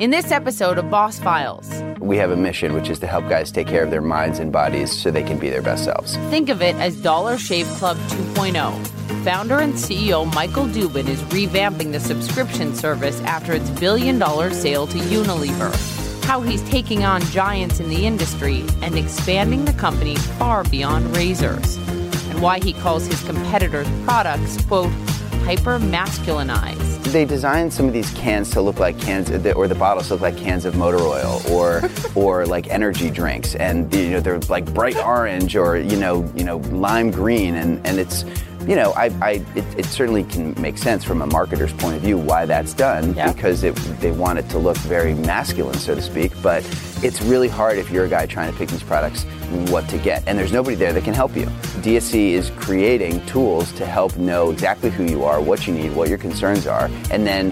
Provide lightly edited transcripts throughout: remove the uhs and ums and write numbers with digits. In this episode of Boss Files, we have a mission, which is to help guys take care of their minds and bodies so they can be their best selves. Think of it as Dollar Shave Club 2.0. Founder and CEO Michael Dubin is revamping the subscription service after its $1 billion sale to Unilever, how he's taking on giants in the industry and expanding the company far beyond razors, and why he calls his competitors' products, quote, hyper-masculinized. They designed some of these cans to look like cans, or the bottles look like cans of motor oil, or like energy drinks, and they're like bright orange or lime green, and it's it certainly can make sense from a marketer's point of view why that's done, because they want it to look very masculine, so to speak, but it's really hard if you're a guy trying to pick these products what to get, and there's nobody there that can help you. DSC is creating tools to help know exactly who you are, what you need, what your concerns are, and then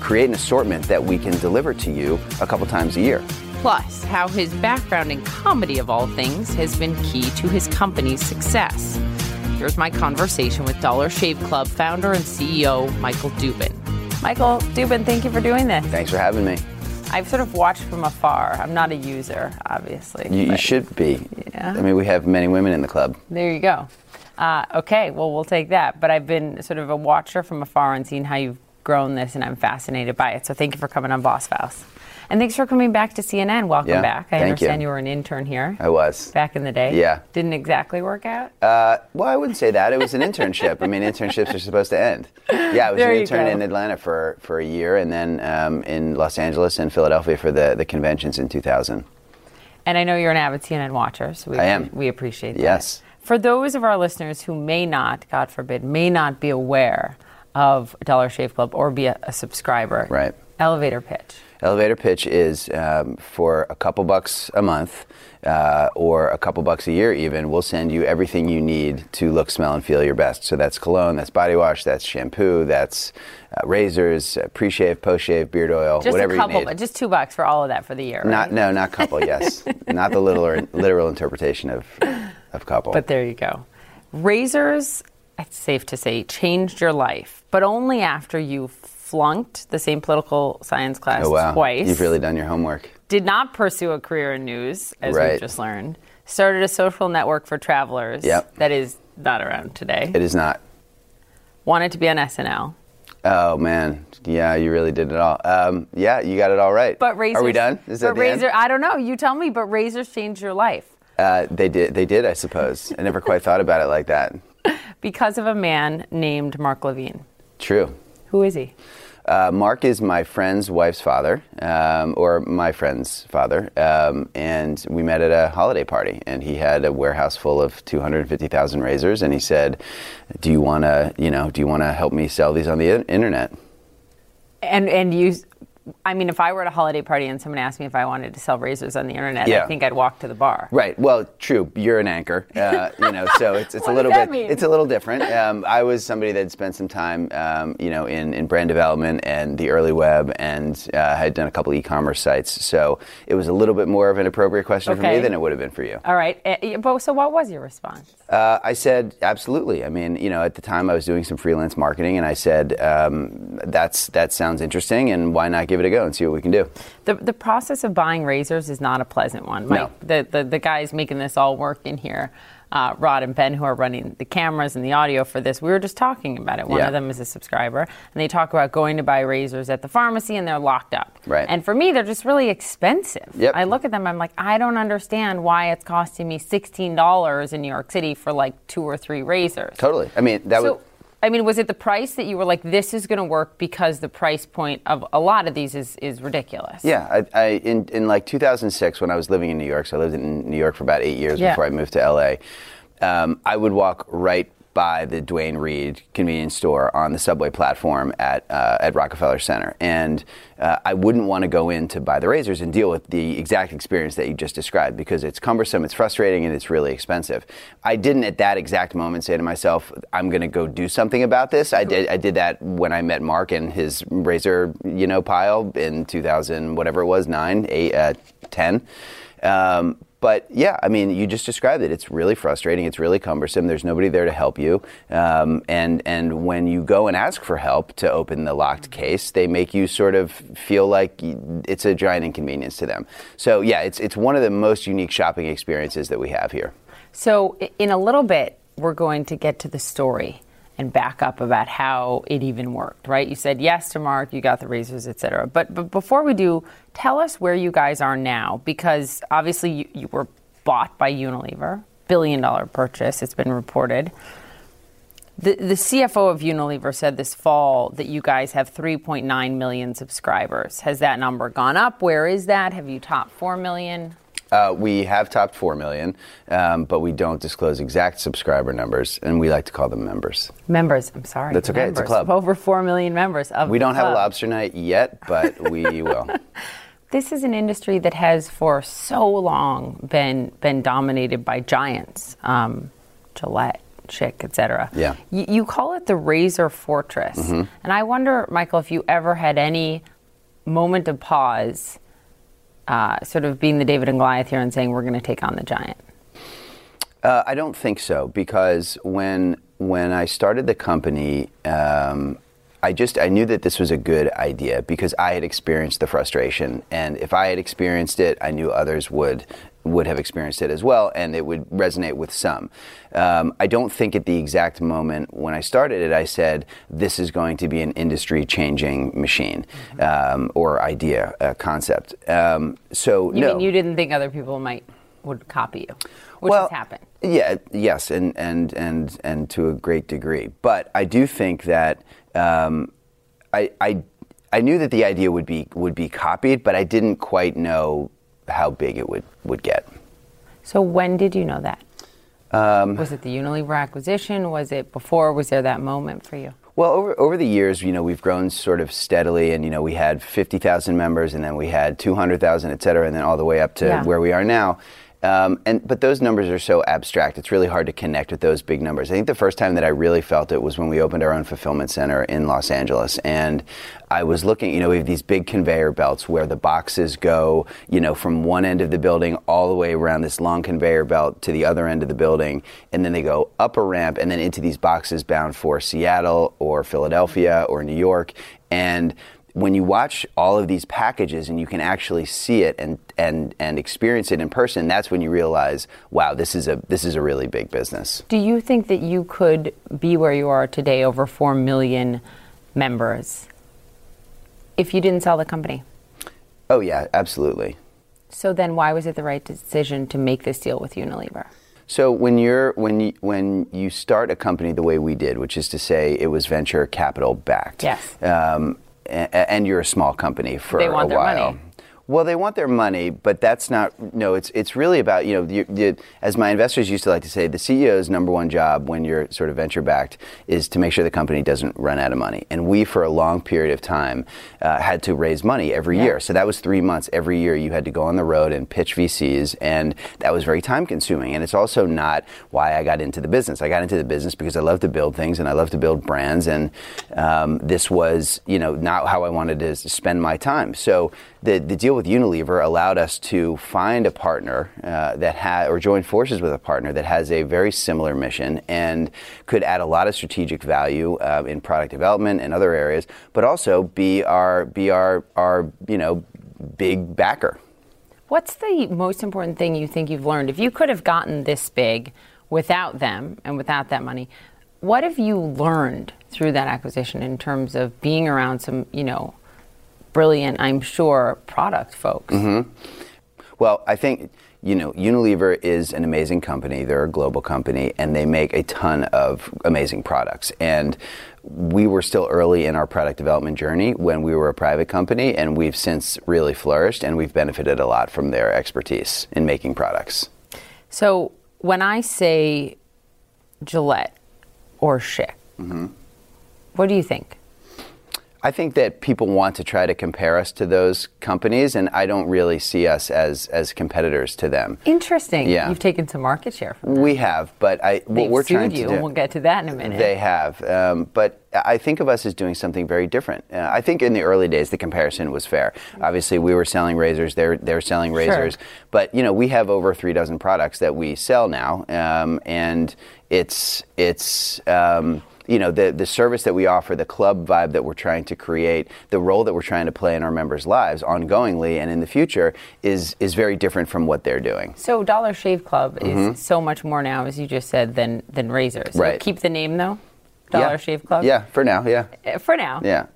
create an assortment that we can deliver to you a couple times a year. Plus, how his background in comedy, of all things, has been key to his company's success. Here's my conversation with Dollar Shave Club founder and CEO, Michael Dubin. Michael Dubin, thank you for doing this. Thanks for having me. I've sort of watched from afar. I'm not a user, obviously. You should be. Yeah. I mean, we have many women in the club. There you go. Okay, well, we'll take that. But I've been sort of a watcher from afar and seen how you've grown this, and I'm fascinated by it. So thank you for coming on Boss Files. And thanks for coming back to CNN. Welcome back. I understand you were an intern here. I was. Back in the day. Yeah. Didn't exactly work out? Well, I wouldn't say that. It was an internship. I mean, internships are supposed to end. Yeah, I was an intern in Atlanta for a year, and then in Los Angeles and Philadelphia for the conventions in 2000. And I know you're an avid CNN watcher, so we appreciate that. Yes. For those of our listeners who may not, God forbid, be aware of Dollar Shave Club or be a subscriber, right? Elevator pitch. Elevator pitch is for a couple bucks a month or a couple bucks a year even, we'll send you everything you need to look, smell, and feel your best. So that's cologne, that's body wash, that's shampoo, that's razors, pre-shave, post-shave, beard oil, just whatever a couple, you need. Just $2 for all of that for the year, right? Not couple, yes. Not the literal interpretation of couple. But there you go. Razors, it's safe to say, changed your life, but only after you flunked the same political science class twice. You've really done your homework. Did not pursue a career in news, as we've just learned. Started a social network for travelers that is not around today. It is not. Wanted to be on SNL. Oh, man. Yeah, you really did it all. Yeah, you got it all right. But razors, are we done? Is that the end? I don't know. You tell me, but razors changed your life. They did, I suppose. I never quite thought about it like that. Because of a man named Mark Levine. True. Who is he? Mark is my friend's wife's father, or my friend's father, and we met at a holiday party, and he had a warehouse full of 250,000 razors, and he said, do you want to help me sell these on the internet? And you, I mean, if I were at a holiday party and someone asked me if I wanted to sell razors on the internet, I think I'd walk to the bar. Right. Well, true. You're an anchor, so it's a little bit, mean? It's a little different. I was somebody that spent some time, in brand development and the early web, and had done a couple e-commerce sites. So it was a little bit more of an appropriate question for me than it would have been for you. All right. So what was your response? I said, absolutely. I mean, at the time I was doing some freelance marketing, and I said, that sounds interesting, and why not give it a go and see what we can do. The process of buying razors is not a pleasant one. The guys making this all work in here, Rod and Ben, who are running the cameras and the audio for this, we were just talking about it. One of them is a subscriber, and they talk about going to buy razors at the pharmacy, and they're locked up. Right. And for me, they're just really expensive. Yep. I look at them, I'm like, I don't understand why it's costing me $16 in New York City for like 2 or 3 razors. Totally. I mean, was it the price that you were like, this is going to work, because the price point of a lot of these is ridiculous? Yeah. I in like 2006, when I was living in New York, so I lived in New York for about 8 years before I moved to LA, I would walk right by the Duane Reade convenience store on the subway platform at Rockefeller Center. And I wouldn't want to go in to buy the razors and deal with the exact experience that you just described, because it's cumbersome, it's frustrating, and it's really expensive. I didn't at that exact moment say to myself, I'm going to go do something about this. I did that when I met Mark and his razor, pile in 2000, whatever it was, 9, 8, 10. But yeah, I mean, you just described it. It's really frustrating. It's really cumbersome. There's nobody there to help you. And when you go and ask for help to open the locked case, they make you sort of feel like it's a giant inconvenience to them. So yeah, it's one of the most unique shopping experiences that we have here. So in a little bit, we're going to get to the story and back up about how it even worked, right? You said yes to Mark, you got the razors, et cetera. But before we do, tell us where you guys are now, because obviously you were bought by Unilever, billion-dollar purchase, it's been reported. The CFO of Unilever said this fall that you guys have 3.9 million subscribers. Has that number gone up? Where is that? Have you topped 4 million? We have topped 4 million, but we don't disclose exact subscriber numbers, and we like to call them members. Members, I'm sorry. That's okay, members. It's a club. Over 4 million members of the club. We don't have a lobster night yet, but we will. This is an industry that has for so long been dominated by giants, Gillette, Schick, et cetera. Yeah. You call it the razor fortress. Mm-hmm. And I wonder, Michael, if you ever had any moment of pause, sort of being the David and Goliath here and saying we're going to take on the giant? I don't think so, because when I started the company, I knew that this was a good idea because I had experienced the frustration, and if I had experienced it, I knew others would have experienced it as well, and it would resonate with some. I don't think at the exact moment when I started it, I said, this is going to be an industry-changing machine, mm-hmm. Or idea, concept. You mean you didn't think other people would copy you, which has happened. Yeah, yes, and to a great degree. But I do think that I knew that the idea would be copied, but I didn't quite know how big it would get. So when did you know that? Was it the Unilever acquisition? Was it before? Was there that moment for you? Well, over the years, we've grown sort of steadily, and we had 50,000 members, and then we had 200,000, et cetera, and then all the way up to where we are now. But those numbers are so abstract, it's really hard to connect with those big numbers. I think the first time that I really felt it was when we opened our own fulfillment center in Los Angeles. And I was looking, we have these big conveyor belts where the boxes go, from one end of the building all the way around this long conveyor belt to the other end of the building. And then they go up a ramp and then into these boxes bound for Seattle or Philadelphia or New York. And when you watch all of these packages and you can actually see it and experience it in person, that's when you realize, wow, this is a really big business. Do you think that you could be where you are today, over 4 million members, if you didn't sell the company? Oh yeah, absolutely. So then why was it the right decision to make this deal with Unilever? So when you start a company the way we did, which is to say it was venture capital backed. Yes. And you're a small company for a while. They want their money. Well, they want their money, but that's not. No, it's really about as my investors used to like to say, the CEO's number one job when you're sort of venture backed is to make sure the company doesn't run out of money. And we, for a long period of time, had to raise money every year. So that was 3 months every year. You had to go on the road and pitch VCs, and that was very time consuming. And it's also not why I got into the business. I got into the business because I love to build things and I love to build brands, and this was not how I wanted to spend my time. So the deal with Unilever allowed us to find a partner or join forces with a partner that has a very similar mission and could add a lot of strategic value in product development and other areas, but also be our big backer. What's the most important thing you think you've learned? If you could have gotten this big without them and without that money, what have you learned through that acquisition in terms of being around some, brilliant, I'm sure, product folks? Mm-hmm. Well, I think, Unilever is an amazing company. They're a global company, and they make a ton of amazing products. And we were still early in our product development journey when we were a private company, and we've since really flourished, and we've benefited a lot from their expertise in making products. So when I say Gillette, or Schick. Mm-hmm. What do you think? I think that people want to try to compare us to those companies, and I don't really see us as competitors to them. Interesting. Yeah. You've taken some market share from them. We have, but what we're trying to do... We'll get to that in a minute. They have. But I think of us as doing something very different. I think in the early days, the comparison was fair. Obviously, we were selling razors. They're selling razors. Sure. But, you know, we have over 3 dozen products that we sell now, and it's you know, the service that we offer, the club vibe that we're trying to create, the role that we're trying to play in our members' lives ongoingly and in the future is very different from what they're doing. So Dollar Shave Club mm-hmm. is so much more now, as you just said, than razors. Right. You keep the name, though? Dollar Shave Club? Yeah, for now, yeah. For now. Yeah.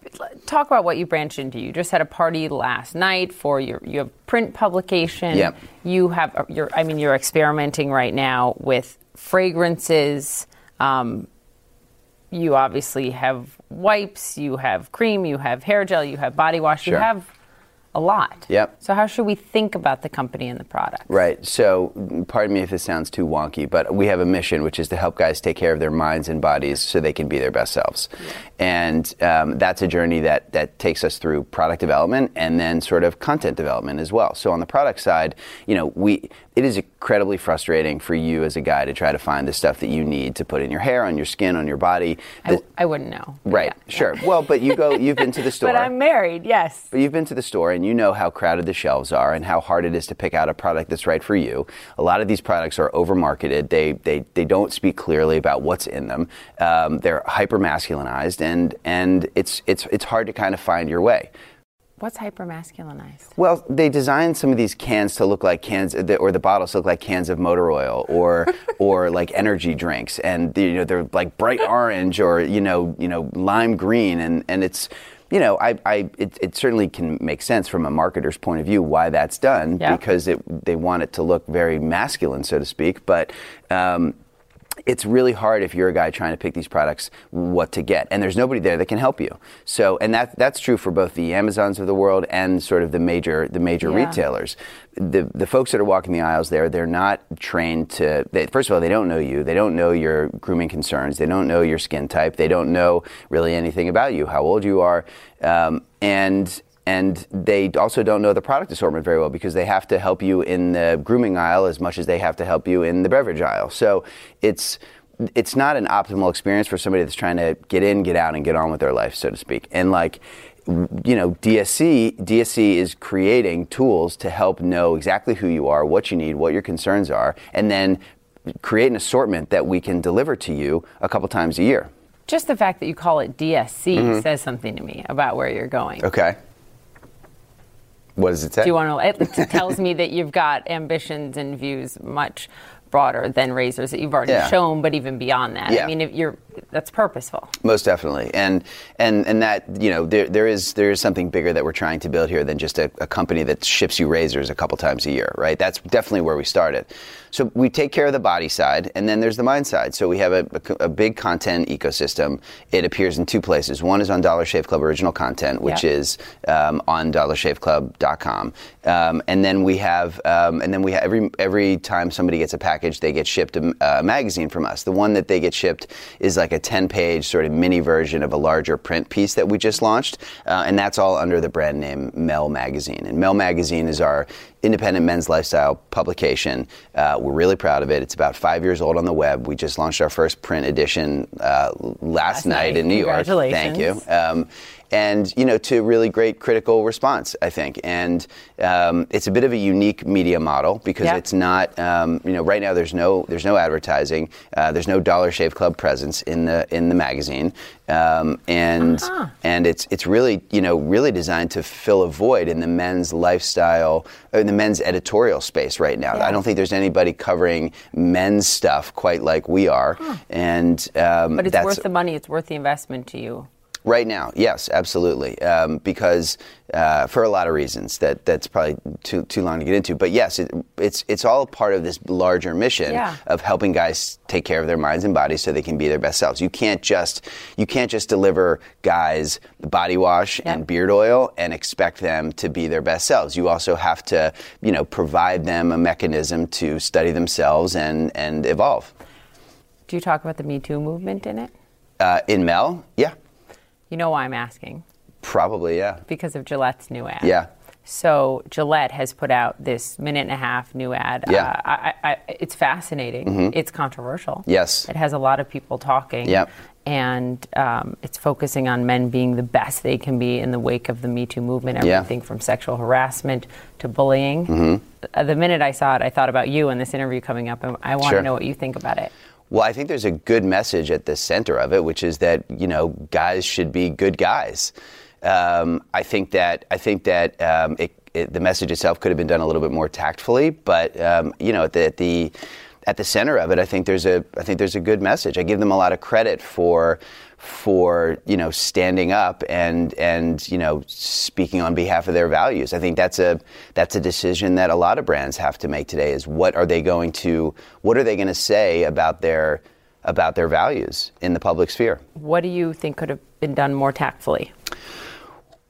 Talk about what you branched into. You just had a party last night for you have print publication. Yep. You have, you're experimenting right now with fragrances. You obviously have wipes, you have cream, you have hair gel, you have body wash, sure. You have a lot. Yep. So how should we think about the company and the product? Right. So pardon me if this sounds too wonky, but we have a mission, which is to help guys take care of their minds and bodies so they can be their best selves. Yeah. And that's a journey that takes us through product development and then sort of content development as well. So on the product side, you know, it is incredibly frustrating for you as a guy to try to find the stuff that you need to put in your hair, on your skin, on your body. I wouldn't know. Right. Yeah, sure. Yeah. Well, but you've been to the store. But I'm married, yes. But you've been to the store and you know how crowded the shelves are and how hard it is to pick out a product that's right for you. A lot of these products are over-marketed. They don't speak clearly about what's in them. They're hyper-masculinized and it's hard to kind of find your way. What's hyper-masculinized? Well, they designed some of these cans to look like cans, or the bottles to look like cans of motor oil, or like energy drinks, and you know they're like bright orange or you know lime green, and it's, you know, it certainly can make sense from a marketer's point of view why that's done, yeah. Because they want it to look very masculine, so to speak, but. It's really hard if you're a guy trying to pick these products what to get, and there's nobody there that can help you. So, and that's true for both the Amazons of the world and sort of the major yeah. retailers. The folks that are walking the aisles there, they're not trained to. First of all, they don't know you. They don't know your grooming concerns. They don't know your skin type. They don't know really anything about you, how old you are, And they also don't know the product assortment very well because they have to help you in the grooming aisle as much as they have to help you in the beverage aisle. So it's not an optimal experience for somebody that's trying to get in, get out, and get on with their life, so to speak. And like, you know, DSC is creating tools to help know exactly who you are, what you need, what your concerns are, and then create an assortment that we can deliver to you a couple times a year. Just the fact that you call it DSC mm-hmm. says something to me about where you're going. Okay. What does it say? Do you want to? It tells me that you've got ambitions and views much broader than razors that you've already yeah. shown, but even beyond that. Yeah. I mean, if that's purposeful. Most definitely, and that, you know, there is something bigger that we're trying to build here than just a company that ships you razors a couple times a year, right? That's definitely where we started. So we take care of the body side, and then there's the mind side. So we have a big content ecosystem. It appears in 2 places. One is on Dollar Shave Club original content, which yeah. is on dollarshaveclub.com, and then we have every time somebody gets a package, they get shipped a magazine from us. The one that they get shipped is like a 10-page sort of mini version of a larger print piece that we just launched, and that's all under the brand name Mel Magazine. And Mel Magazine is our independent men's lifestyle publication. We're really proud of it. It's about 5 years old on the web. We just launched our first print edition last night in New York. Thank you. And, you know, to really great critical response, I think. And it's a bit of a unique media model because yeah. it's not, you know, right now there's no advertising. There's no Dollar Shave Club presence in the magazine. And it's really, you know, really designed to fill a void in the men's lifestyle, in the men's editorial space right now. Yeah. I don't think there's anybody covering men's stuff quite like we are. Huh. And but it's worth the money. It's worth the investment to you. Right now, yes, absolutely, because for a lot of reasons that's probably too long to get into. But yes, it's all part of this larger mission yeah. of helping guys take care of their minds and bodies so they can be their best selves. You can't just deliver guys body wash yep. and beard oil and expect them to be their best selves. You also have to, you know, provide them a mechanism to study themselves and evolve. Do you talk about the Me Too movement in it? In Mel? Yeah. You know why I'm asking? Probably, yeah. Because of Gillette's new ad. Yeah. So Gillette has put out this 1.5-minute new ad. Yeah. It's fascinating. Mm-hmm. It's controversial. Yes. It has a lot of people talking. Yep. And it's focusing on men being the best they can be in the wake of the Me Too movement, everything from sexual harassment to bullying. Mm-hmm. The minute I saw it, I thought about you and this interview coming up, and I want to know what you think about it. Well, I think there's a good message at the center of it, which is that, you know, guys should be good guys. I think that the message itself could have been done a little bit more tactfully, but you know, at the center of it, I think there's a good message. I give them a lot of credit for you know, standing up and you know, speaking on behalf of their values. I think that's a decision that a lot of brands have to make today, is what are they going to say about their values in the public sphere. What do you think could have been done more tactfully?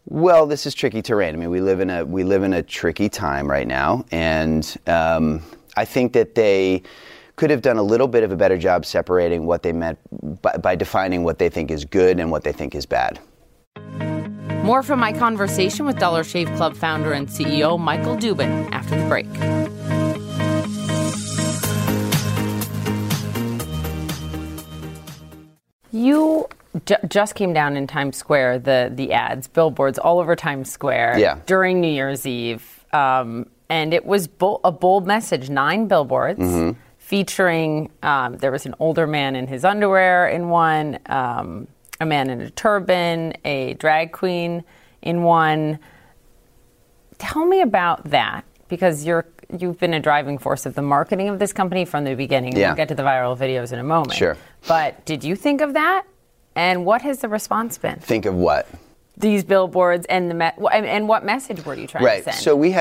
Well, this is tricky terrain. I mean, we live in a tricky time right now, and I think that they could have done a little bit of a better job separating what they meant by defining what they think is good and what they think is bad. More from my conversation with Dollar Shave Club founder and CEO Michael Dubin after the break. You just came down in Times Square, the ads, billboards all over Times Square during New Year's Eve. And it was a bold message, 9 billboards featuring, there was an older man in his underwear in one, a man in a turban, a drag queen in one. Tell me about that, because you've been a driving force of the marketing of this company from the beginning. Yeah. We'll get to the viral videos in a moment. Sure. But did you think of that? And what has the response been? Think of what? These billboards and and what message were you trying to send? So we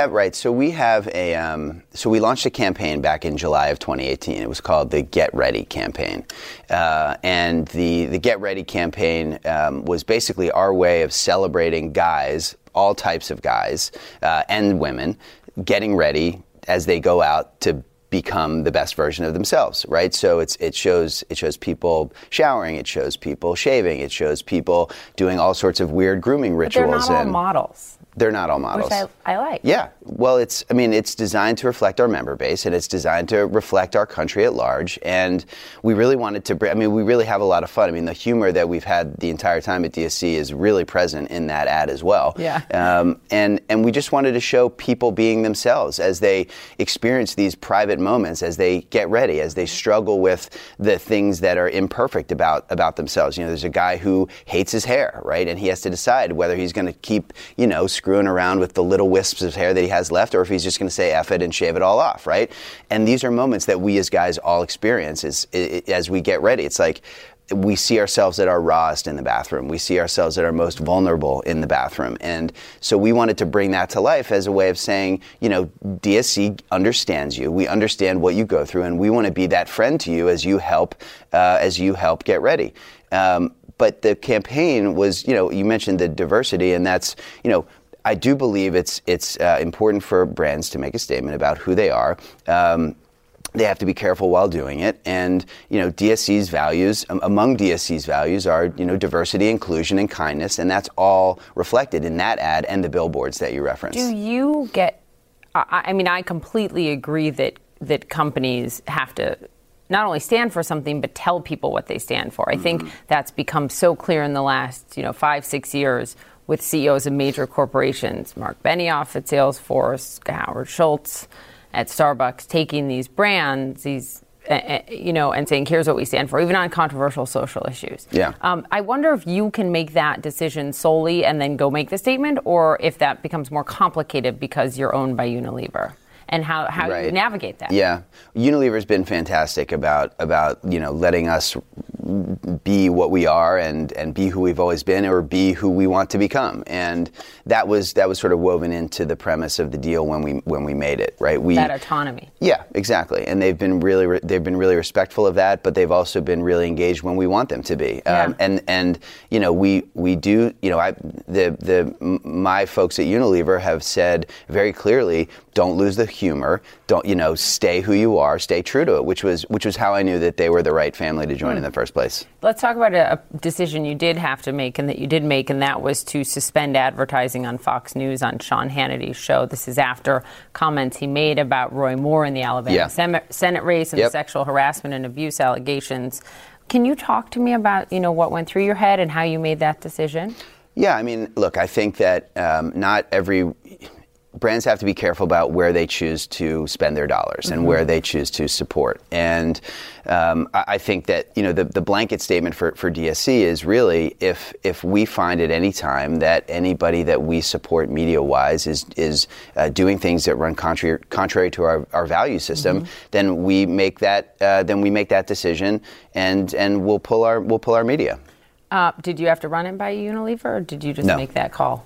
launched a campaign back in July of 2018. It was called the Get Ready campaign, and the Get Ready campaign was basically our way of celebrating guys, all types of guys and women, getting ready as they go out to become the best version of themselves, right? So it shows people showering, it shows people shaving, it shows people doing all sorts of weird grooming rituals. But they're not all models. They're not all models. Which I like. Yeah. Well, it's designed to reflect our member base, and it's designed to reflect our country at large. And we really wanted to we really have a lot of fun. I mean, the humor that we've had the entire time at DSC is really present in that ad as well. Yeah. And we just wanted to show people being themselves as they experience these private moments, as they get ready, as they struggle with the things that are imperfect about themselves. You know, there's a guy who hates his hair, right? And he has to decide whether he's going to keep, you know, screwing around with the little wisps of hair that he has left, or if he's just going to say F it and shave it all off, right? And these are moments that we as guys all experience as we get ready. It's like we see ourselves at our rawest in the bathroom. We see ourselves at our most vulnerable in the bathroom. And so we wanted to bring that to life as a way of saying, you know, DSC understands you. We understand what you go through, and we want to be that friend to you as you help get ready. But the campaign was, you know, you mentioned the diversity, and that's, you know, I do believe it's important for brands to make a statement about who they are. They have to be careful while doing it, and you know, DSC's values, among DSC's values are, you know, diversity, inclusion, and kindness, and that's all reflected in that ad and the billboards that you referenced. Do you get? I completely agree that companies have to not only stand for something, but tell people what they stand for. I think that's become so clear in the last 5-6 years. With CEOs of major corporations, Mark Benioff at Salesforce, Howard Schultz at Starbucks, taking these brands, and saying, here's what we stand for, even on controversial social issues. Yeah. I wonder if you can make that decision solely and then go make the statement, or if that becomes more complicated because you're owned by Unilever. And how you navigate that. Yeah. Unilever's been fantastic about letting us be what we are and be who we've always been, or be who we want to become. And that was sort of woven into the premise of the deal when we made it, right? That autonomy. Yeah, exactly. And they've been really respectful of that, but they've also been really engaged when we want them to be. Yeah. My folks at Unilever have said very clearly, don't lose the humor. Don't, you know, stay who you are, stay true to it, which was how I knew that they were the right family to join in the first place. Let's talk about a decision you did have to make and that you did make, and that was to suspend advertising on Fox News on Sean Hannity's show. This is after comments he made about Roy Moore in the Alabama Senate race and the sexual harassment and abuse allegations. Can you talk to me about, you know, what went through your head and how you made that decision? Yeah, I mean, look, I think that not every... brands have to be careful about where they choose to spend their dollars and where they choose to support. And I think that, you know, the blanket statement for DSC is really if we find at any time that anybody that we support media-wise is doing things that run contrary to our value system, then we make that decision and we'll pull our media. Did you have to run it by Unilever, or did you just make that call?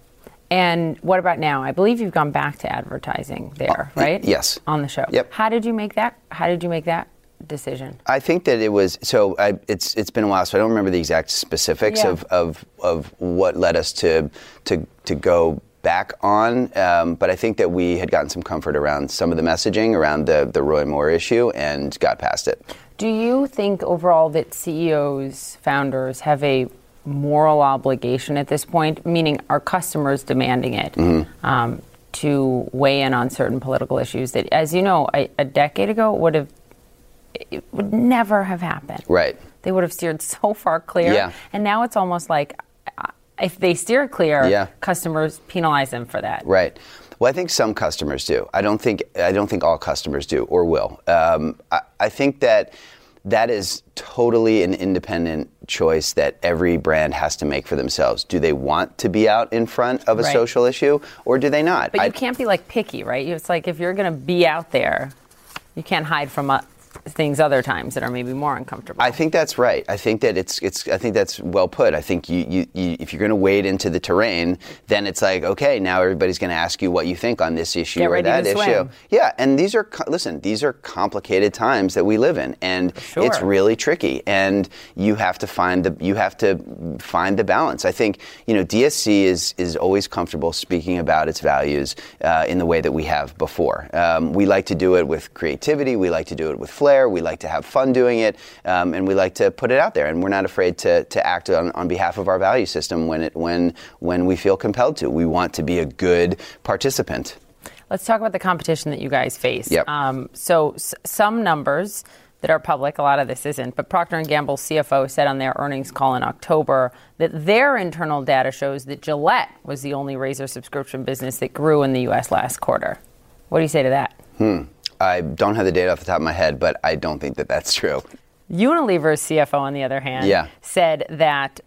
And what about now? I believe you've gone back to advertising there, right? Yes. On the show. Yep. How did you make that decision? I think that it was, it's been a while, so I don't remember the exact specifics of what led us to go back on, but I think that we had gotten some comfort around some of the messaging around the Roy Moore issue and got past it. Do you think overall that CEOs, founders have a moral obligation at this point, meaning our customers demanding it to weigh in on certain political issues that, as you know, a decade ago would never have happened. Right. They would have steered so far clear. Yeah. And now it's almost like if they steer clear, customers penalize them for that. Right. Well, I think some customers do. I don't think all customers do or will. I think that that is totally an independent choice that every brand has to make for themselves. Do they want to be out in front of a social issue, or do they not? But you can't be like picky, right? It's like if you're going to be out there, you can't hide from things other times that are maybe more uncomfortable. I think that's right. I think that I think that's well put. I think you if you're going to wade into the terrain, then it's like, okay, now everybody's going to ask you what you think on this issue or that issue. Swim. Yeah, and these are complicated times that we live in, and it's really tricky, and you have to find the balance. I think, you know, DSC is always comfortable speaking about its values in the way that we have before. We like to do it with creativity. We like to do it with flair. We like to have fun doing it, and we like to put it out there. And we're not afraid to act on behalf of our value system when we feel compelled to. We want to be a good participant. Let's talk about the competition that you guys face. Yep. So some numbers that are public, a lot of this isn't, but Procter & Gamble's CFO said on their earnings call in October that their internal data shows that Gillette was the only razor subscription business that grew in the U.S. last quarter. What do you say to that? I don't have the data off the top of my head, but I don't think that that's true. Unilever's CFO, on the other hand, said that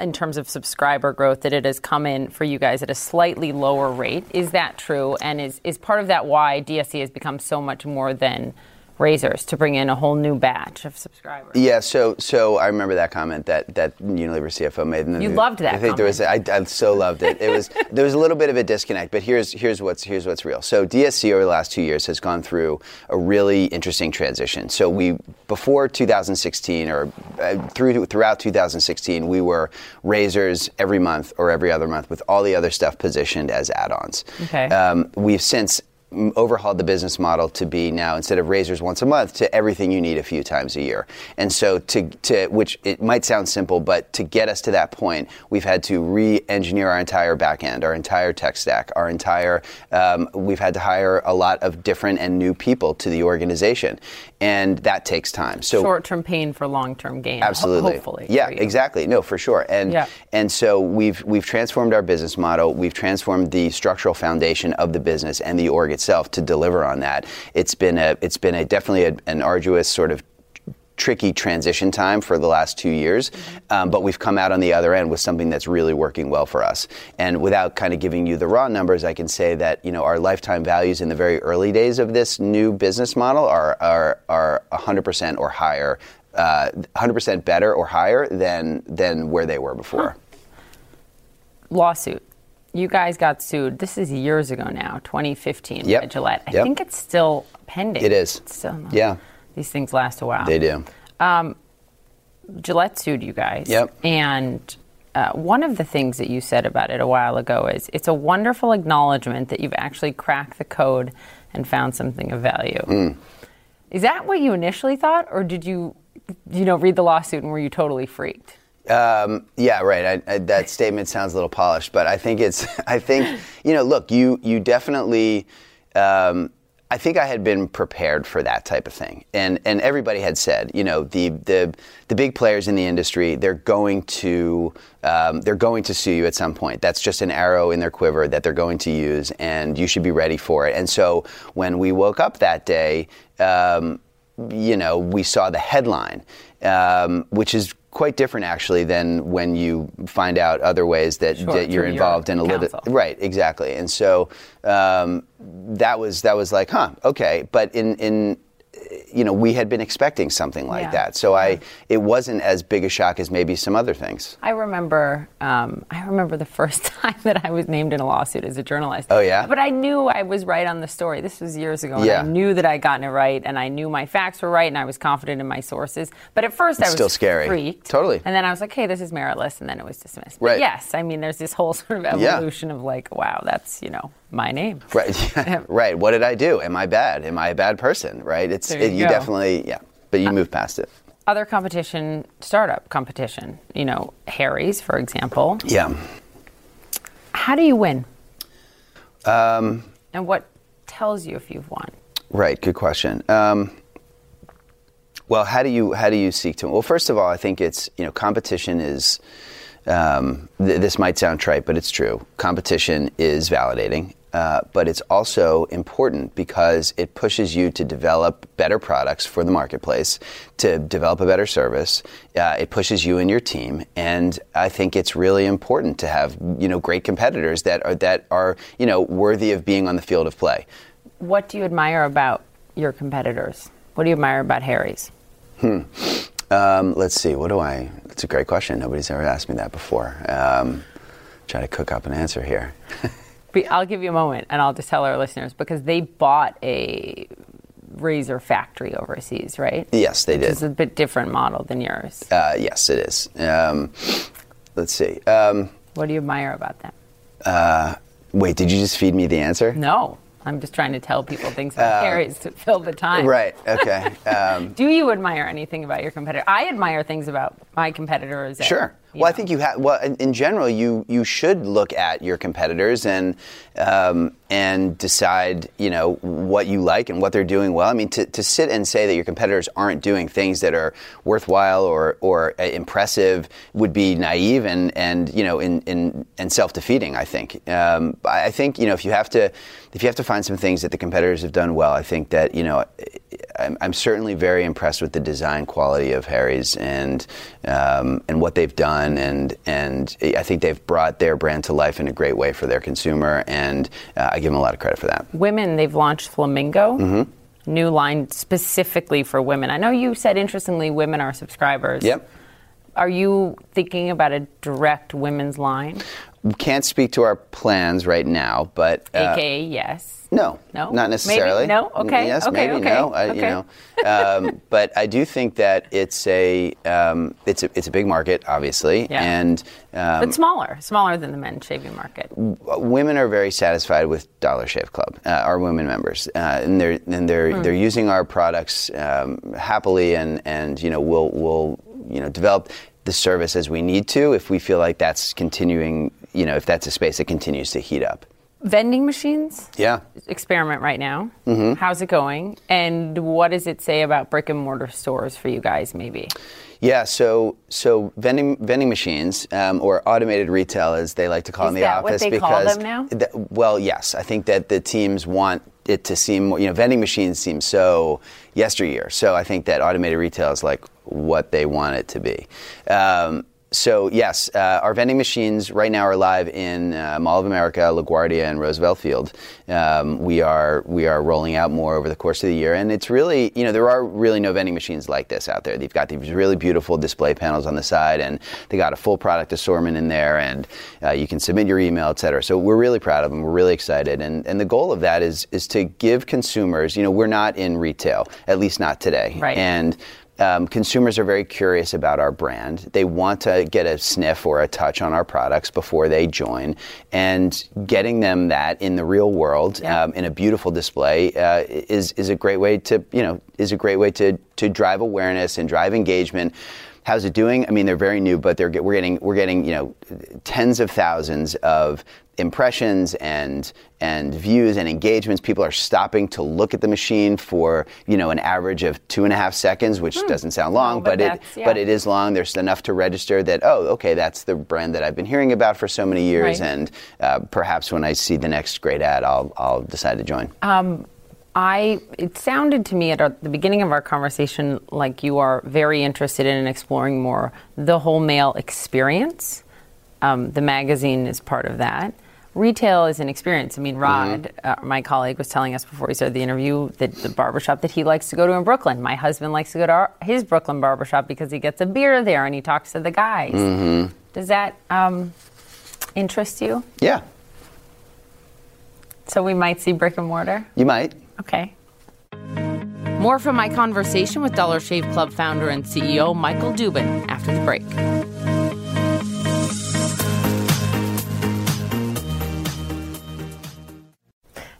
in terms of subscriber growth, that it has come in for you guys at a slightly lower rate. Is that true? And is part of that why DSC has become so much more than razors, to bring in a whole new batch of subscribers? Yeah, so I remember that comment that Unilever CFO made. And you loved that. I think comment. I so loved it. It was there was a little bit of a disconnect, but here's what's real. So DSC over the last 2 years has gone through a really interesting transition. So we before 2016 or throughout 2016, we were razors every month or every other month with all the other stuff positioned as add-ons. Okay. We've since overhauled the business model to be now, instead of razors once a month, to everything you need a few times a year. And so which it might sound simple, but to get us to that point, we've had to re-engineer our entire back end, our entire tech stack, we've had to hire a lot of different and new people to the organization. And that takes time. So short-term pain for long-term gain. Absolutely. Hopefully. Yeah, exactly. No, for sure. And so we've transformed our business model. We've transformed the structural foundation of the business and the org itself to deliver on that. It's been a definitely an arduous sort of tricky transition time for the last 2 years, but we've come out on the other end with something that's really working well for us. And without kind of giving you the raw numbers, I can say that, you know, our lifetime values in the very early days of this new business model are 100% or higher, 100% better or higher than where they were before. Lawsuit. You guys got sued. This is years ago now, 2015, by Gillette. I think it's still pending. It is. It's still not. Yeah. These things last a while. They do. Gillette sued you guys. Yep. And one of the things that you said about it a while ago is it's a wonderful acknowledgement that you've actually cracked the code and found something of value. Mm. Is that what you initially thought, or did you, read the lawsuit and were you totally freaked? Yeah, right. I, that statement sounds a little polished, but I think, look, you definitely, I think I had been prepared for that type of thing. And everybody had said, the big players in the industry, they're going to sue you at some point. That's just an arrow in their quiver that they're going to use, and you should be ready for it. And so when we woke up that day, we saw the headline, which is quite different, actually, than when you find out other ways that you're involved in a little bit. Right, exactly. And so that was like, huh, okay. But in we had been expecting something like that. So it wasn't as big a shock as maybe some other things. I remember the first time that I was named in a lawsuit as a journalist. Oh, yeah? But I knew I was right on the story. This was years ago, and I knew that I had gotten it right, and I knew my facts were right, and I was confident in my sources. But at first, I was still scary. Freaked. Totally. And then I was like, hey, this is meritless, and then it was dismissed. But right. Yes, I mean, there's this whole sort of evolution of like, wow, that's, my name. Right. Right. What did I do? Am I bad? Am I a bad person? Right. You definitely. Yeah. But you move past it. Other competition, startup competition, Harry's, for example. Yeah. How do you win? And what tells you if you've won? Right. Good question. Well, how do you seek to win? Well, first of all, I think it's, competition is, this might sound trite, but it's true. Competition is validating, but it's also important because it pushes you to develop better products for the marketplace, to develop a better service. It pushes you and your team, and I think it's really important to have great competitors that are worthy of being on the field of play. What do you admire about your competitors? What do you admire about Harry's? Let's see. It's a great question. Nobody's ever asked me that before. Try to cook up an answer here. I'll give you a moment, and I'll just tell our listeners, because they bought a razor factory overseas, right? Yes, they did. It's a bit different model than yours. Yes, it is. Let's see. What do you admire about them? Wait, did you just feed me the answer? No. I'm just trying to tell people things about Harry's to fill the time. Right, okay. Do you admire anything about your competitor? I admire things about my competitors. Sure. Well, I think you have. Well, in general, you should look at your competitors and decide, what you like and what they're doing well. I mean, to sit and say that your competitors aren't doing things that are worthwhile or impressive would be naive and self-defeating. I think. I think if you have to find some things that the competitors have done well, I think that I'm certainly very impressed with the design quality of Harry's and what they've done. And I think they've brought their brand to life in a great way for their consumer, and I give them a lot of credit for that. Women, they've launched Flamingo, new line specifically for women. I know you said, interestingly, women are subscribers. Yep. Are you thinking about a direct women's line? We can't speak to our plans right now, but... AKA yes. No, not necessarily. Maybe no? Okay. Yes, okay, maybe okay. No. Okay. But I do think that it's a big market, obviously. Yeah. And, but smaller than the men's shaving market. Women are very satisfied with Dollar Shave Club, our women members. They're using our products happily, and we'll develop the service as we need to if we feel like that's continuing, if that's a space that continues to heat up. Vending machines? Yeah. Experiment right now. Mm-hmm. How's it going? And what does it say about brick and mortar stores for you guys, maybe? Yeah, so vending machines, or automated retail, as they like to call in the office. Is that what they call them now? Well, yes. I think that the teams want it to seem more, vending machines seem so yesteryear. So I think that automated retail is like what they want it to be. So yes, our vending machines right now are live in Mall of America, LaGuardia, and Roosevelt Field. We are rolling out more over the course of the year, and it's really, there are really no vending machines like this out there. They've got these really beautiful display panels on the side, and they got a full product assortment in there, and you can submit your email, et cetera. So we're really proud of them. We're really excited, and the goal of that is to give consumers, we're not in retail, at least not today, right. And consumers are very curious about our brand. They want to get a sniff or a touch on our products before they join, and getting them that in the real world in a beautiful display is a great way to to drive awareness and drive engagement. How's it doing? I mean, they're very new, but we're getting tens of thousands of impressions and views and engagements. People are stopping to look at the machine for an average of 2.5 seconds, which doesn't sound long, but it is long. There's enough to register that that's the brand that I've been hearing about for so many years, and perhaps when I see the next great ad, I'll decide to join. It sounded to me at the beginning of our conversation like you are very interested in exploring more the whole male experience. The magazine is part of that. Retail is an experience. I mean, Rod, my colleague, was telling us before we started the interview that the barbershop that he likes to go to in Brooklyn. My husband likes to go to his Brooklyn barbershop because he gets a beer there and he talks to the guys. Mm-hmm. Does that interest you? Yeah. So we might see brick and mortar? You might. Okay. More from my conversation with Dollar Shave Club founder and CEO Michael Dubin after the break.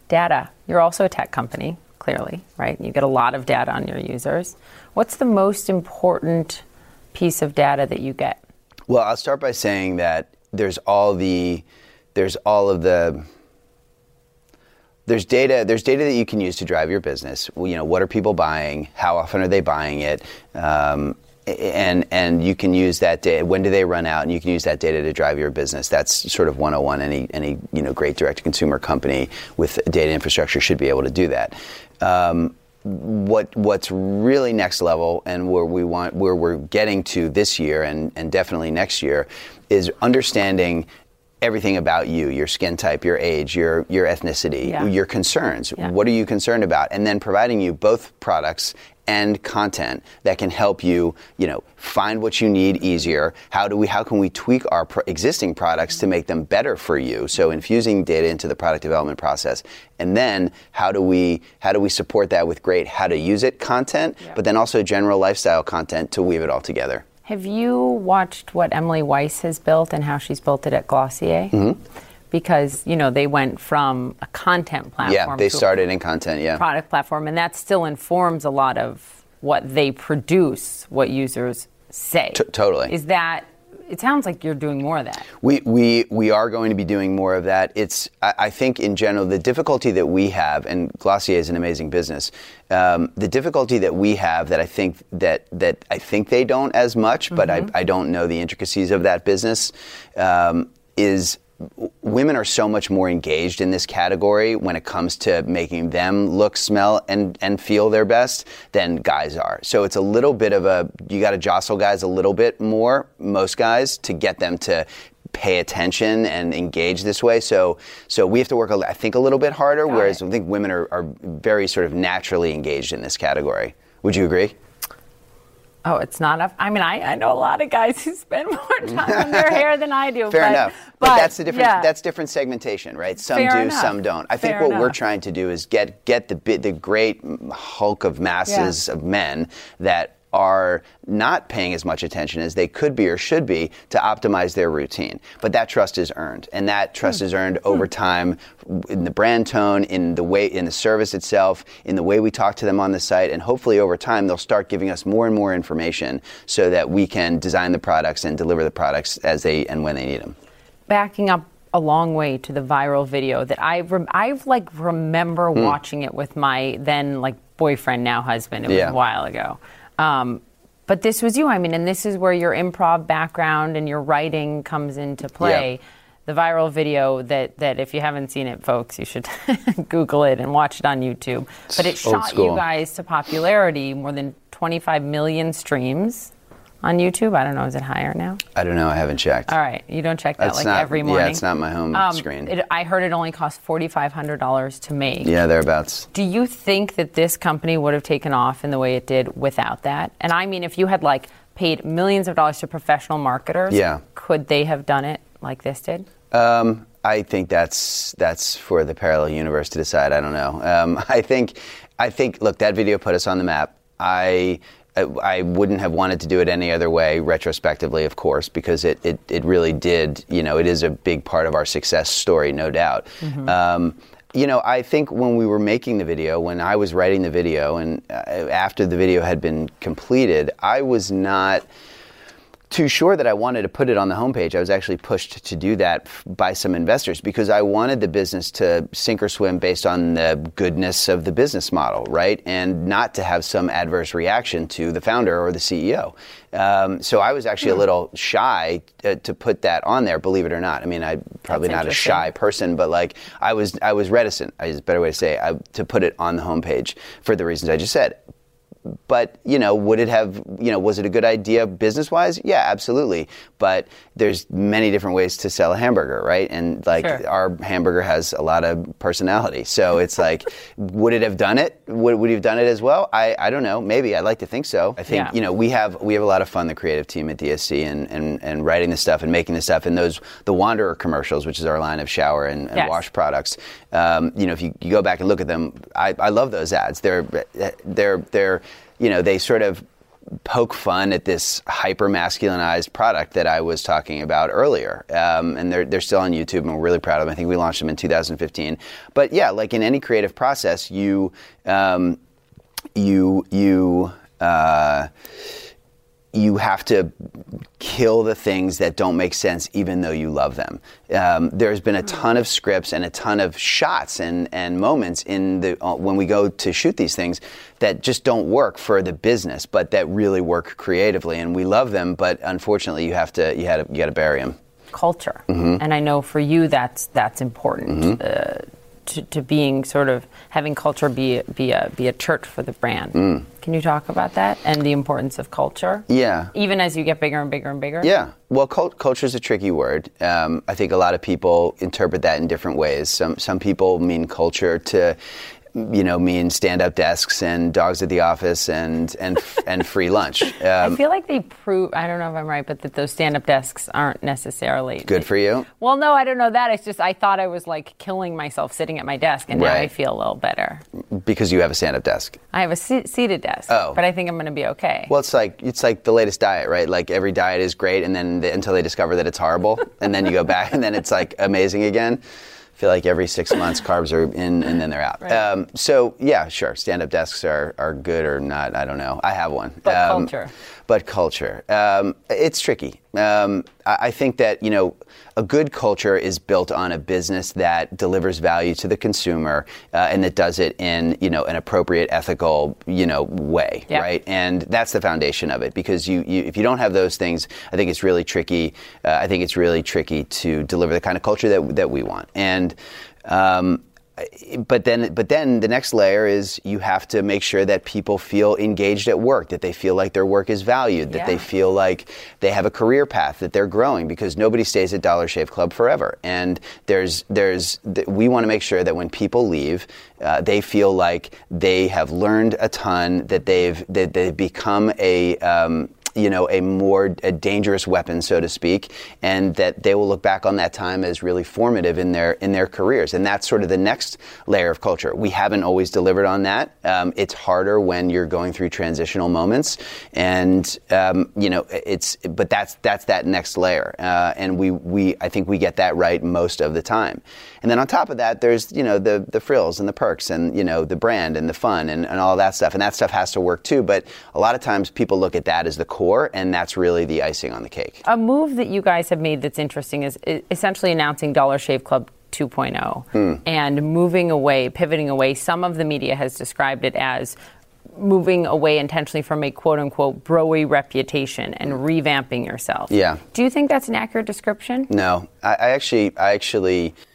Data. You're also a tech company, clearly, right? You get a lot of data on your users. What's the most important piece of data that you get? Well, I'll start by saying that there's data that you can use to drive your business. What are people buying? How often are they buying it? And you can use that data. When do they run out? And you can use that data to drive your business. That's sort of 101. Any great direct-to-consumer company with data infrastructure should be able to do that. What's really next level, and where we're getting to this year and definitely next year, is understanding everything about you, your skin type, your age, your ethnicity, your concerns. Yeah. What are you concerned about? And then providing you both products and content that can help you, find what you need easier. How can we tweak our existing products to make them better for you? So infusing data into the product development process, and then how do we support that with great how to use it content, but then also general lifestyle content to weave it all together. Have you watched what Emily Weiss has built and how she's built it at Glossier? Mm-hmm. Because, they went from a content platform. Yeah, they started in content, product platform, and that still informs a lot of what they produce, what users say. Totally. Is that... It sounds like you're doing more of that. We are going to be doing more of that. I think in general, the difficulty that we have, and Glossier is an amazing business, the difficulty that we have that I think they don't as much, but I don't know the intricacies of that business, is women are so much more engaged in this category when it comes to making them look, smell, and feel their best than guys are. So it's a little bit of you got to jostle guys a little bit more, most guys, to get them to pay attention and engage this way. So we have to work, I think, a little bit harder, whereas I think women are very sort of naturally engaged in this category. Would you agree? Oh, it's not enough. I mean, I know a lot of guys who spend more time on their hair than I do. Fair enough. But that's the different. Yeah. That's different segmentation, right? Some Fair do, enough. Some don't. I think Fair what enough. We're trying to do is get the great hulk of masses of men that are not paying as much attention as they could be or should be to optimize their routine. But that trust is earned, and that trust is earned over time in the brand tone, in the way, in the service itself, in the way we talk to them on the site, and hopefully over time they'll start giving us more and more information so that we can design the products and deliver the products as they and when they need them. Backing up a long way to the viral video that I remember watching it with my then boyfriend, now husband. It was a while ago. But this was you, and this is where your improv background and your writing comes into play. Yeah. The viral video that if you haven't seen it, folks, you should Google it and watch it on YouTube. But it shot you guys to popularity, more than 25 million streams on YouTube. I don't know, is it higher now? I don't know, I haven't checked. All right, you don't check that every morning? Yeah, it's not my home screen. I heard it only cost $4,500 to make. Yeah, thereabouts. Do you think that this company would have taken off in the way it did without that? And I mean, if you had paid millions of dollars to professional marketers, could they have done it like this did? I think that's for the parallel universe to decide, I don't know. I think, look, that video put us on the map. I I wouldn't have wanted to do it any other way, retrospectively, of course, because it really did, you know, it is a big part of our success story, no doubt. Mm-hmm. You know, I think when we were making the video, when I was writing the video, and after the video had been completed, I was not too sure that I wanted to put it on the homepage. I was actually pushed to do that by some investors because I wanted the business to sink or swim based on the goodness of the business model, right? And not to have some adverse reaction to the founder or the CEO. So I was actually a little shy to put that on there, believe it or not. I mean, I'm probably not a shy person, but like I was reticent, is a better way to say it, to put it on the homepage for the reasons I just said. But, you know, would it have, you know, was it a good idea business-wise? Yeah, absolutely. But there's many different ways to sell a hamburger, right? And like our hamburger has a lot of personality. So it's like, would it have done it? Would you have done it as well? I don't know. Maybe. I'd like to think so. I think, you know, we have a lot of fun, the creative team at DSC and writing this stuff and making this stuff. And the Wanderer commercials, which is our line of shower and wash products. You know, if you go back and look at them, I love those ads. They're you know, they sort of poke fun at this hyper-masculinized product that I was talking about earlier. And they're still on YouTube, and we're really proud of them. I think we launched them in 2015. But yeah, like in any creative process, you have to kill the things that don't make sense, even though you love them. There's been a ton of scripts and a ton of shots and moments in the when we go to shoot these things that just don't work for the business, but that really work creatively, and we love them. But unfortunately, you got to bury them. Culture, mm-hmm. and I know for you that's important mm-hmm. To being sort of having culture be a church for the brand. Mm. Can you talk about that and the importance of culture? Yeah. Even as you get bigger and bigger and bigger? Yeah. Well, culture is a tricky word. I think a lot of people interpret that in different ways. Some people mean culture to, you know, mean stand-up desks and dogs at the office and free lunch. I feel like they prove, I don't know if I'm right, but that those stand-up desks aren't necessarily... Good for you? Well, no, I don't know that. It's just I thought I was like killing myself sitting at my desk, and now I feel a little better. Because you have a stand-up desk. I have a seated desk, but I think I'm going to be okay. Well, it's like the latest diet, right? Like every diet is great, and then until they discover that it's horrible, and then you go back, and then it's like amazing again. I feel like every 6 months carbs are in and then they're out. Right. So yeah, sure. Stand-up desks are good or not. I don't know. I have one. But culture. But culture. It's tricky. I think that, you know, a good culture is built on a business that delivers value to the consumer and that does it in, you know, an appropriate ethical, you know, way, right? And that's the foundation of it, because you if you don't have those things, I think it's really tricky. I think it's really tricky to deliver the kind of culture that we want. And But then the next layer is you have to make sure that people feel engaged at work, that they feel like their work is valued, that they feel like they have a career path, that they're growing, because nobody stays at Dollar Shave Club forever. And we want to make sure that when people leave, they feel like they have learned a ton, that they've become a more dangerous weapon, so to speak, and that they will look back on that time as really formative in their careers. And that's sort of the next layer of culture. We haven't always delivered on that. It's harder when you're going through transitional moments, and that's that next layer. And I think we get that right most of the time. And then on top of that, there's, you know, the frills and the perks and, you know, the brand and the fun and all that stuff. And that stuff has to work too. But a lot of times people look at that as the core, and that's really the icing on the cake. A move that you guys have made that's interesting is essentially announcing Dollar Shave Club 2.0 and pivoting away. Some of the media has described it as moving away intentionally from a quote-unquote bro-y reputation and revamping yourself. Yeah. Do you think that's an accurate description? No. I actually...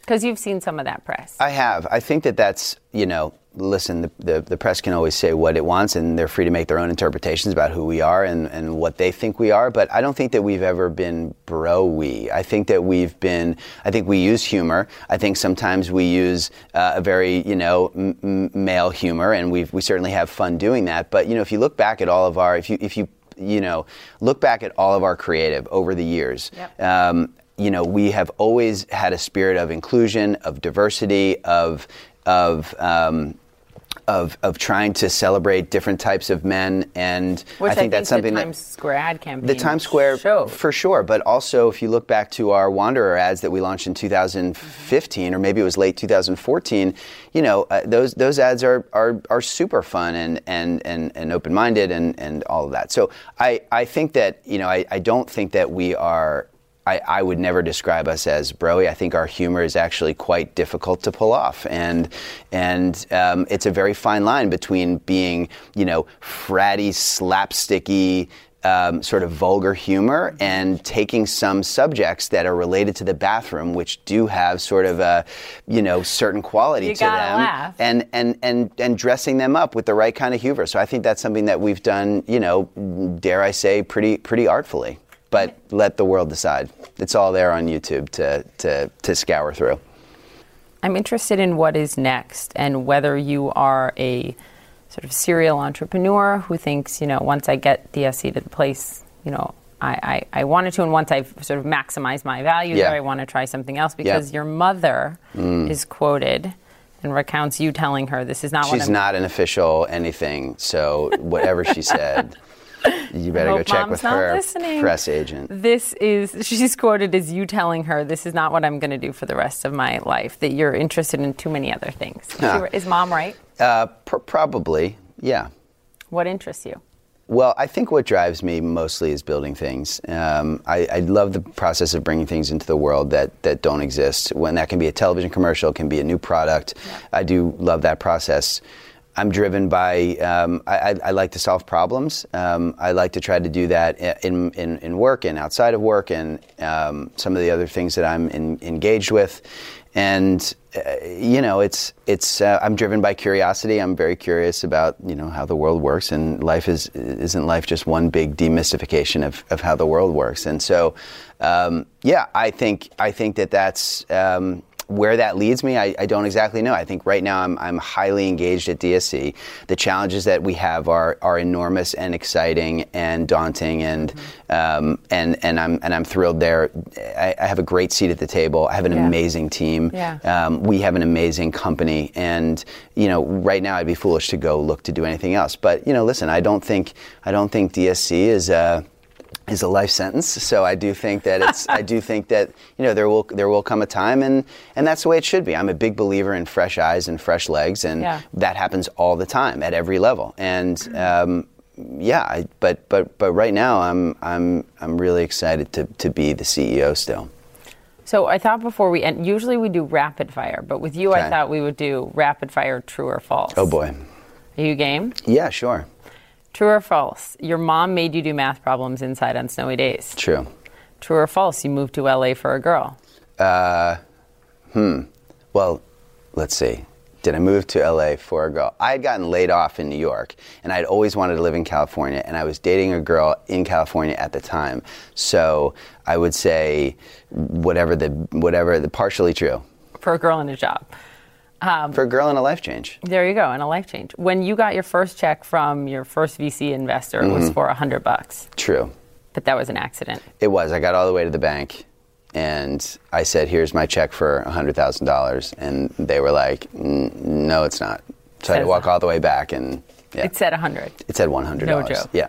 Because you've seen some of that press. I have. I think that's, you know... Listen, the press can always say what it wants, and they're free to make their own interpretations about who we are and what they think we are. But I don't think that we've ever been bro-y. I think we use humor. I think sometimes we use a very, you know, male humor, and we certainly have fun doing that. But, you know, if you look back at all of our, look back at all of our creative over the years. Yep. You know, we have always had a spirit of inclusion, of diversity, of of trying to celebrate different types of men, and I think that's something that the Times Square ad campaign, the Times Square showed. For sure, but also if you look back to our Wanderer ads that we launched in 2015, or maybe it was late 2014, those ads are super fun and open-minded and all of that. So I think that I don't think that we are. I would never describe us as broy. I think our humor is actually quite difficult to pull off, and it's a very fine line between being fratty, slapsticky, sort of vulgar humor, and taking some subjects that are related to the bathroom, which do have sort of a certain quality to them, laugh. and dressing them up with the right kind of humor. So I think that's something that we've done, dare I say, pretty artfully. But let the world decide. It's all there on YouTube to scour through. I'm interested in what is next, and whether you are a sort of serial entrepreneur who thinks, once I get DSC to the place, I wanted to, and once I've sort of maximized my value, I want to try something else, because your mother is quoted and recounts you telling her this is not what I'm... She's not an official anything, so whatever she said... You better go check with her press agent. She's quoted as you telling her, this is not what I'm going to do for the rest of my life, that you're interested in too many other things. Is mom right? Probably, yeah. What interests you? Well, I think what drives me mostly is building things. I love the process of bringing things into the world that don't exist. When that can be a television commercial, it can be a new product. Yeah. I do love that process. I'm driven by, I like to solve problems. I like to try to do that in work and outside of work, and some of the other things that I'm engaged with. And, I'm driven by curiosity. I'm very curious about, how the world works, and life isn't life just one big demystification of how the world works. And so, I think that that's... Where that leads me, I don't exactly know. I think right now I'm highly engaged at DSC. The challenges that we have are enormous and exciting and daunting, and I'm thrilled there. I have a great seat at the table. I have an amazing team. Yeah. We have an amazing company, and right now I'd be foolish to go look to do anything else. But listen, I don't think DSC is a life sentence. So I do think that there will come a time, and that's the way it should be. I'm a big believer in fresh eyes and fresh legs, and that happens all the time at every level. And but right now I'm really excited to be the CEO still. So I thought before we end, usually we do rapid fire, but with you, okay, I thought we would do rapid fire true or false. Oh boy. Are you game? Yeah, sure. True or false, your mom made you do math problems inside on snowy days? True. True or false, you moved to L.A. for a girl? Well, let's see. Did I move to L.A. for a girl? I had gotten laid off in New York, and I'd always wanted to live in California, and I was dating a girl in California at the time. So I would say whatever the partially true. For a girl and a job. For a girl and a life change. There you go, and a life change. When you got your first check from your first VC investor, it was for $100. True. But that was an accident. It was. I got all the way to the bank, and I said, here's my check for $100,000. And they were like, no, it's not. So I had to walk all the way back, and It said $100. It said $100. No joke. Yeah.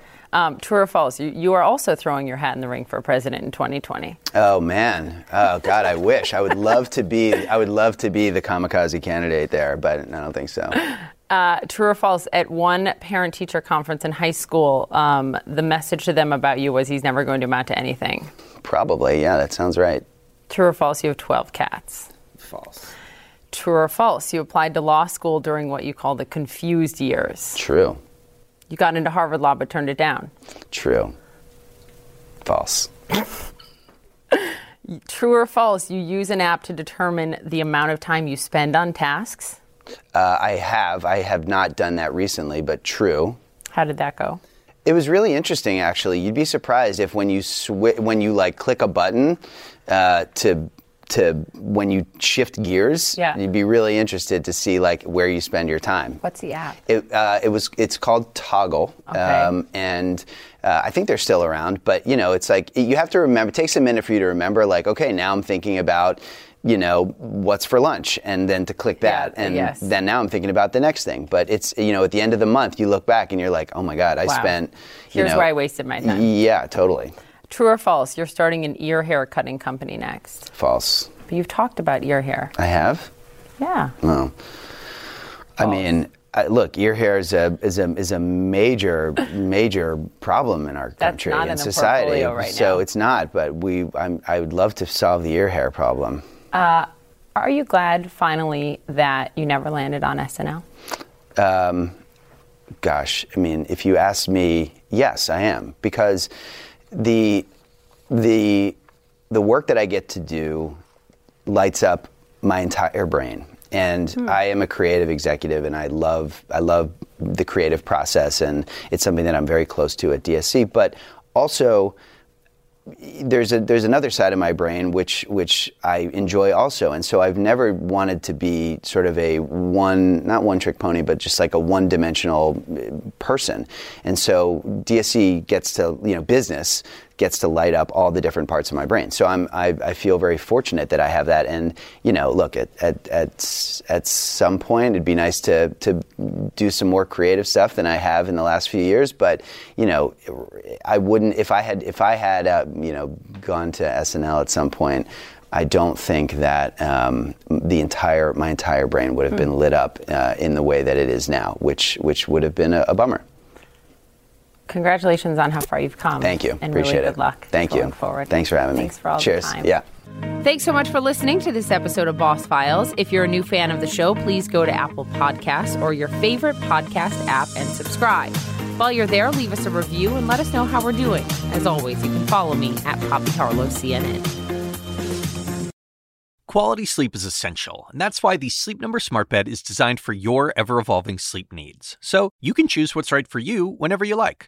True or false, you are also throwing your hat in the ring for president in 2020. Oh man. Oh God, I wish. I would love to be the kamikaze candidate there, but I don't think so. True or false, at one parent-teacher conference in high school, the message to them about you was he's never going to amount to anything. Probably, yeah, that sounds right. True or false, you have 12 cats. False. True or false, you applied to law school during what you call the confused years. True. You got into Harvard Law but turned it down. True. False. True or false, you use an app to determine the amount of time you spend on tasks? I have not done that recently, but true. How did that go? It was really interesting, actually. You'd be surprised if when you click a button to when you shift gears, you'd be really interested to see where you spend your time. What's the app? It's called Toggle, okay. I think they're still around, but you have to remember, it takes a minute for you to remember, okay, now I'm thinking about you know, what's for lunch, and then to click that. Yeah, and yes. Then now I'm thinking about the next thing. But it's, you know, at the end of the month, you look back and you're like, oh my God, I spent, you know. Here's where I wasted my time. Yeah, totally. True or false, you're starting an ear hair cutting company next? False. But you've talked about ear hair. I have? Yeah. Oh. I mean, look, ear hair is a major, major problem in our country and society. Right, so it's not, but I would love to solve the ear hair problem. Are you glad finally that you never landed on SNL? Gosh, I mean, if you asked me, yes, I am, because the work that I get to do lights up my entire brain. And I am a creative executive, and I love the creative process, and it's something that I'm very close to at DSC. But also, there's another side of my brain which I enjoy also, and so I've never wanted to be sort of not one trick pony, but just like a one dimensional person. And so DSC gets to, you know, business gets to light up all the different parts of my brain. So I feel very fortunate that I have that. And, you know, look, at some point it'd be nice to do some more creative stuff than I have in the last few years. But, you know, I wouldn't, if I had you know, gone to SNL at some point, I don't think that my entire brain would have been lit up in the way that it is now, which would have been a bummer. Congratulations on how far you've come. Thank you. And appreciate really good luck Thank going you. Forward. Thanks for having me. Thanks for all Cheers. The time. Yeah. Thanks so much for listening to this episode of Boss Files. If you're a new fan of the show, please go to Apple Podcasts or your favorite podcast app and subscribe. While you're there, leave us a review and let us know how we're doing. As always, you can follow me at Poppy Harlow CNN. Quality sleep is essential, and that's why the Sleep Number Smart Bed is designed for your ever-evolving sleep needs. So you can choose what's right for you whenever you like.